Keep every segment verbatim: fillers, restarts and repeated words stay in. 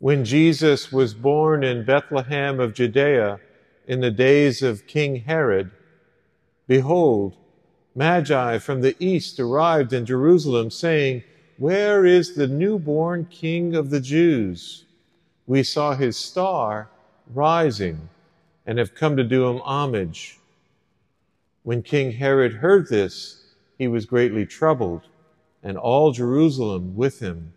When Jesus was born in Bethlehem of Judea in the days of King Herod, behold, Magi from the east arrived in Jerusalem, saying, "Where is the newborn King of the Jews? We saw his star rising and have come to do him homage." When King Herod heard this, he was greatly troubled, and all Jerusalem with him.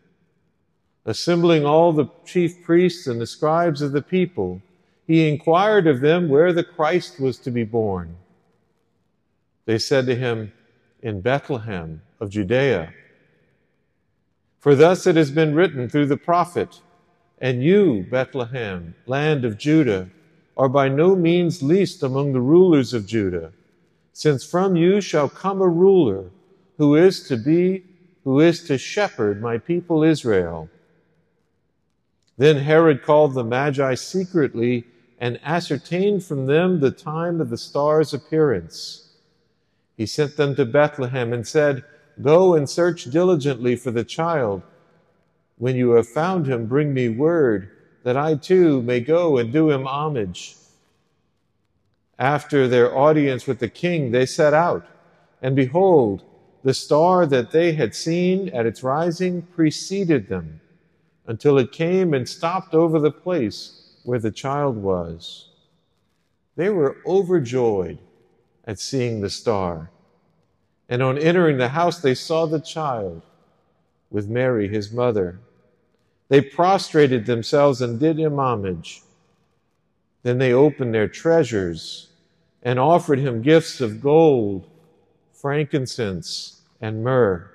Assembling all the chief priests and the scribes of the people, he inquired of them where the Christ was to be born. They said to him, "In Bethlehem of Judea. For thus it has been written through the prophet, 'And you, Bethlehem, land of Judah, are by no means least among the rulers of Judah, since from you shall come a ruler who is to be, who is to shepherd my people Israel.'" Then Herod called the Magi secretly and ascertained from them the time of the star's appearance. He sent them to Bethlehem and said, "Go and search diligently for the child. When you have found him, bring me word, that I too may go and do him homage." After their audience with the king, they set out, and behold, the star that they had seen at its rising preceded them, until it came and stopped over the place where the child was. They were overjoyed at seeing the star, and on entering the house they saw the child with Mary his mother. They prostrated themselves and did him homage. Then they opened their treasures and offered him gifts of gold, frankincense, and myrrh.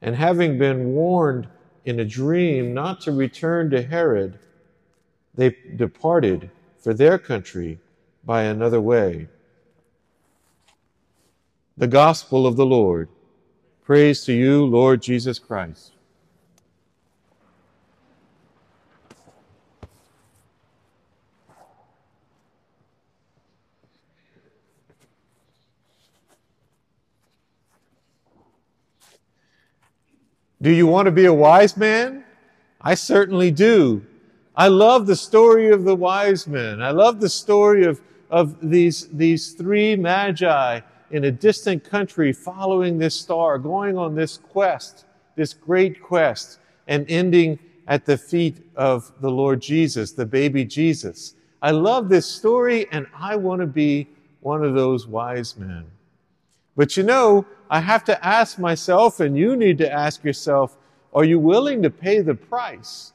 And having been warned in a dream not to return to Herod, they departed for their country by another way. The Gospel of the Lord. Praise to you, Lord Jesus Christ. Do you want to be a wise man? I certainly do. I love the story of the wise men. I love the story of, of these, these three magi in a distant country following this star, going on this quest, this great quest, and ending at the feet of the Lord Jesus, the baby Jesus. I love this story, and I want to be one of those wise men. But you know, I have to ask myself, and you need to ask yourself, are you willing to pay the price?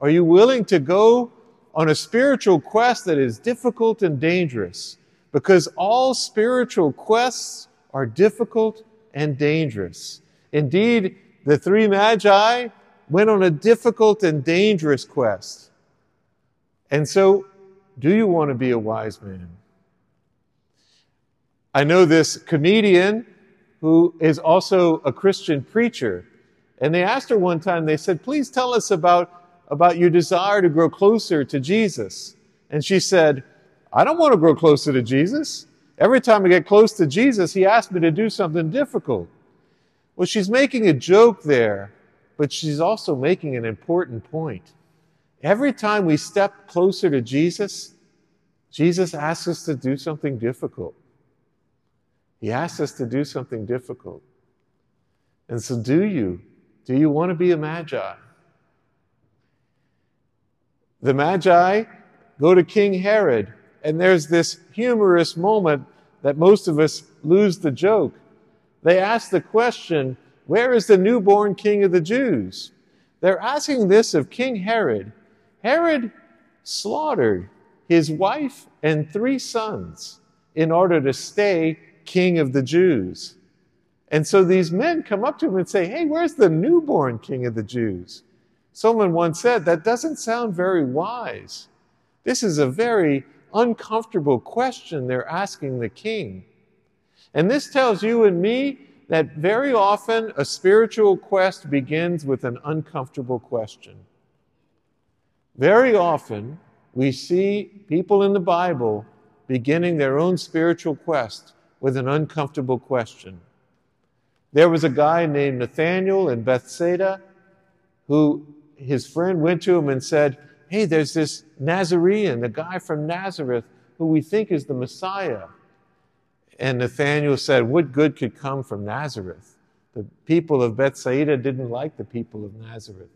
Are you willing to go on a spiritual quest that is difficult and dangerous? Because all spiritual quests are difficult and dangerous. Indeed, the three magi went on a difficult and dangerous quest. And so, do you want to be a wise man? I know this comedian who is also a Christian preacher. And they asked her one time, they said, "Please tell us about, about your desire to grow closer to Jesus." And she said, "I don't want to grow closer to Jesus. Every time I get close to Jesus, he asks me to do something difficult." Well, she's making a joke there, but she's also making an important point. Every time we step closer to Jesus, Jesus asks us to do something difficult. He asks us to do something difficult. And so do you? Do you want to be a magi? The magi go to King Herod, and there's this humorous moment that most of us lose the joke. They ask the question, "Where is the newborn King of the Jews?" They're asking this of King Herod. Herod slaughtered his wife and three sons in order to stay King of the Jews. And so these men come up to him and say, "Hey, where's the newborn King of the Jews?" Someone once said, "That doesn't sound very wise." This is a very uncomfortable question they're asking the king. And this tells you and me that very often a spiritual quest begins with an uncomfortable question. Very often we see people in the Bible beginning their own spiritual quest with an uncomfortable question. There was a guy named Nathanael in Bethsaida who his friend went to him and said, hey, there's this Nazarene, the guy from Nazareth, who we think is the Messiah. And Nathanael said, what good could come from Nazareth? The people of Bethsaida didn't like the people of Nazareth.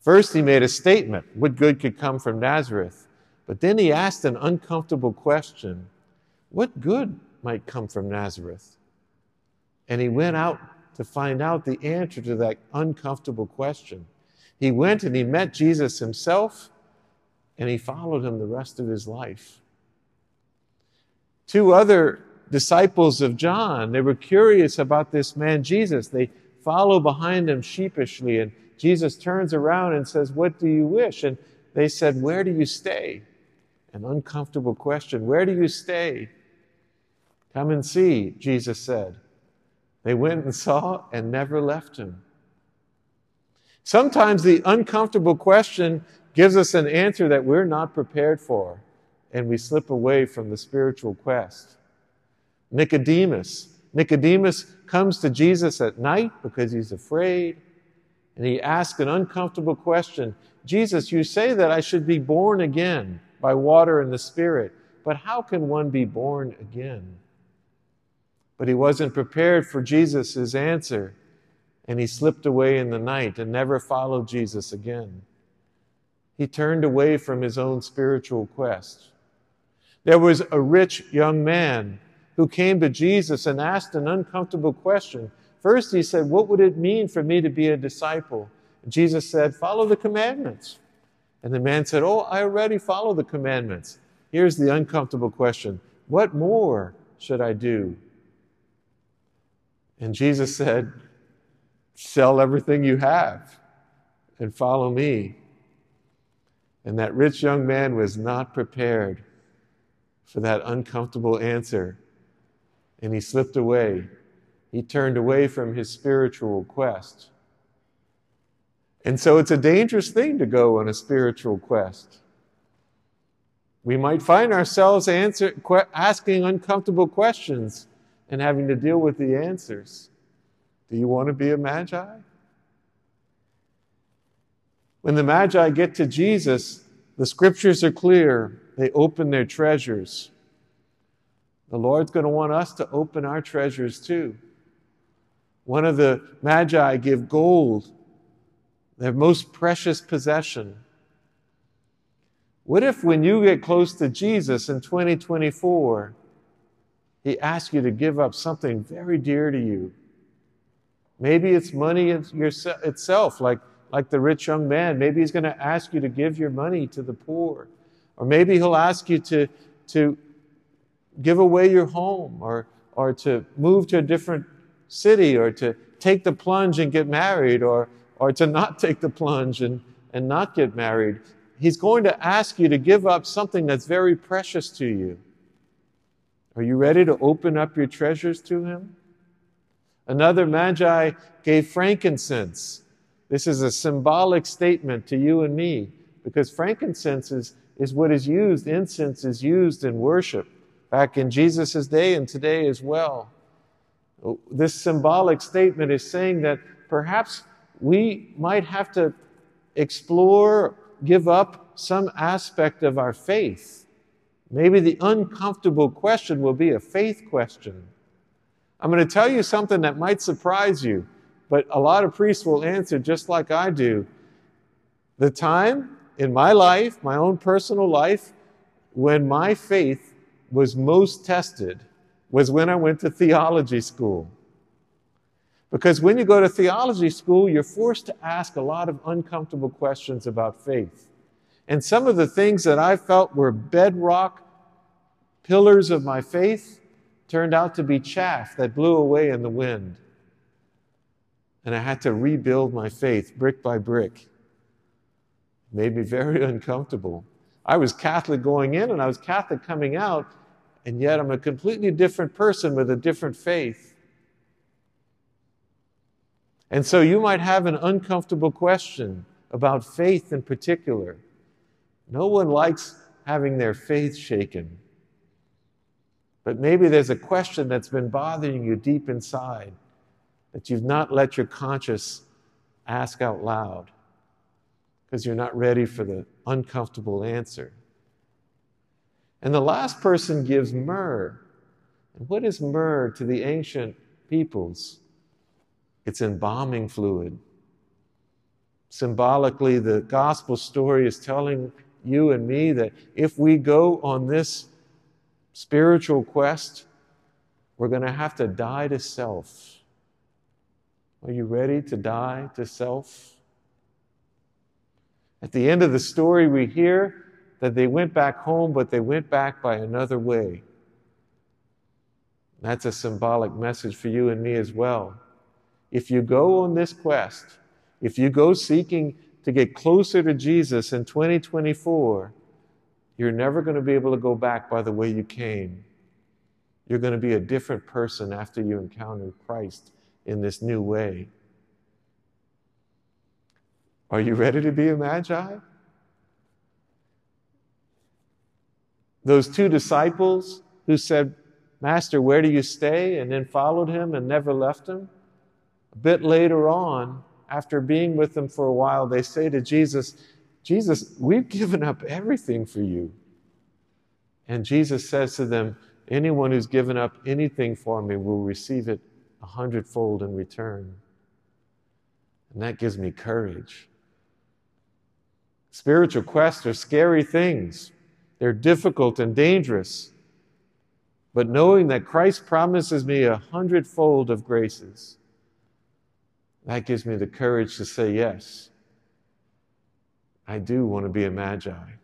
First, he made a statement, what good could come from Nazareth? But then he asked an uncomfortable question, what good might come from Nazareth? And he went out to find out the answer to that uncomfortable question. He went and he met Jesus himself, and he followed him the rest of his life. Two other disciples of John, they were curious about this man Jesus. They follow behind him sheepishly, and Jesus turns around and says, what do you wish? And they said, where do you stay? An uncomfortable question, where do you stay? Come and see, Jesus said. They went and saw and never left him. Sometimes the uncomfortable question gives us an answer that we're not prepared for, and we slip away from the spiritual quest. Nicodemus. Nicodemus comes to Jesus at night because he's afraid, and he asks an uncomfortable question. Jesus, you say that I should be born again by water and the Spirit, but how can one be born again? But he wasn't prepared for Jesus' answer, and he slipped away in the night and never followed Jesus again. He turned away from his own spiritual quest. There was a rich young man who came to Jesus and asked an uncomfortable question. First he said, what would it mean for me to be a disciple? And Jesus said, follow the commandments. And the man said, oh, I already follow the commandments. Here's the uncomfortable question, what more should I do? And Jesus said, sell everything you have and follow me. And that rich young man was not prepared for that uncomfortable answer. And he slipped away. He turned away from his spiritual quest. And so it's a dangerous thing to go on a spiritual quest. We might find ourselves answer, que- asking uncomfortable questions and having to deal with the answers. Do you want to be a magi? When the magi get to Jesus, the scriptures are clear. They open their treasures. The Lord's going to want us to open our treasures too. One of the magi give gold, their most precious possession. What if when you get close to Jesus in twenty twenty-four, he asks you to give up something very dear to you? Maybe it's money itself, like, like the rich young man. Maybe he's going to ask you to give your money to the poor. Or maybe he'll ask you to, to give away your home, or, or to move to a different city, or to take the plunge and get married, or, or to not take the plunge and, and not get married. He's going to ask you to give up something that's very precious to you. Are you ready to open up your treasures to him? Another magi gave frankincense. This is a symbolic statement to you and me, because frankincense is, is what is used, incense is used in worship back in Jesus' day and today as well. This symbolic statement is saying that perhaps we might have to explore, give up some aspect of our faith. Maybe the uncomfortable question will be a faith question. I'm going to tell you something that might surprise you, but a lot of priests will answer just like I do. The time in my life, my own personal life, when my faith was most tested was when I went to theology school. Because when you go to theology school, you're forced to ask a lot of uncomfortable questions about faith. And some of the things that I felt were bedrock pillars of my faith turned out to be chaff that blew away in the wind. And I had to rebuild my faith brick by brick. It made me very uncomfortable. I was Catholic going in and I was Catholic coming out, and yet I'm a completely different person with a different faith. And so you might have an uncomfortable question about faith in particular. No one likes having their faith shaken. But maybe there's a question that's been bothering you deep inside that you've not let your conscience ask out loud. because you're not ready for the uncomfortable answer. And the last person gives myrrh. And what is myrrh to the ancient peoples? It's embalming fluid. Symbolically, the gospel story is telling you and me that if we go on this spiritual quest, we're going to have to die to self. Are you ready to die to self? At the end of the story, we hear that they went back home, but they went back by another way. That's a symbolic message for you and me as well. If you go on this quest, if you go seeking to get closer to Jesus in twenty twenty-four, you're never going to be able to go back by the way you came. You're going to be a different person after you encounter Christ in this new way. Are you ready to be a magi? Those two disciples who said, "Master, where do you stay?" and then followed him and never left him. A bit later on, after being with them for a while, they say to Jesus, "Jesus, we've given up everything for you." And Jesus says to them, "Anyone who's given up anything for me will receive it a hundredfold in return." And that gives me courage. Spiritual quests are scary things. They're difficult and dangerous. But knowing that Christ promises me a hundredfold of graces, that gives me the courage to say, yes, I do want to be a magi.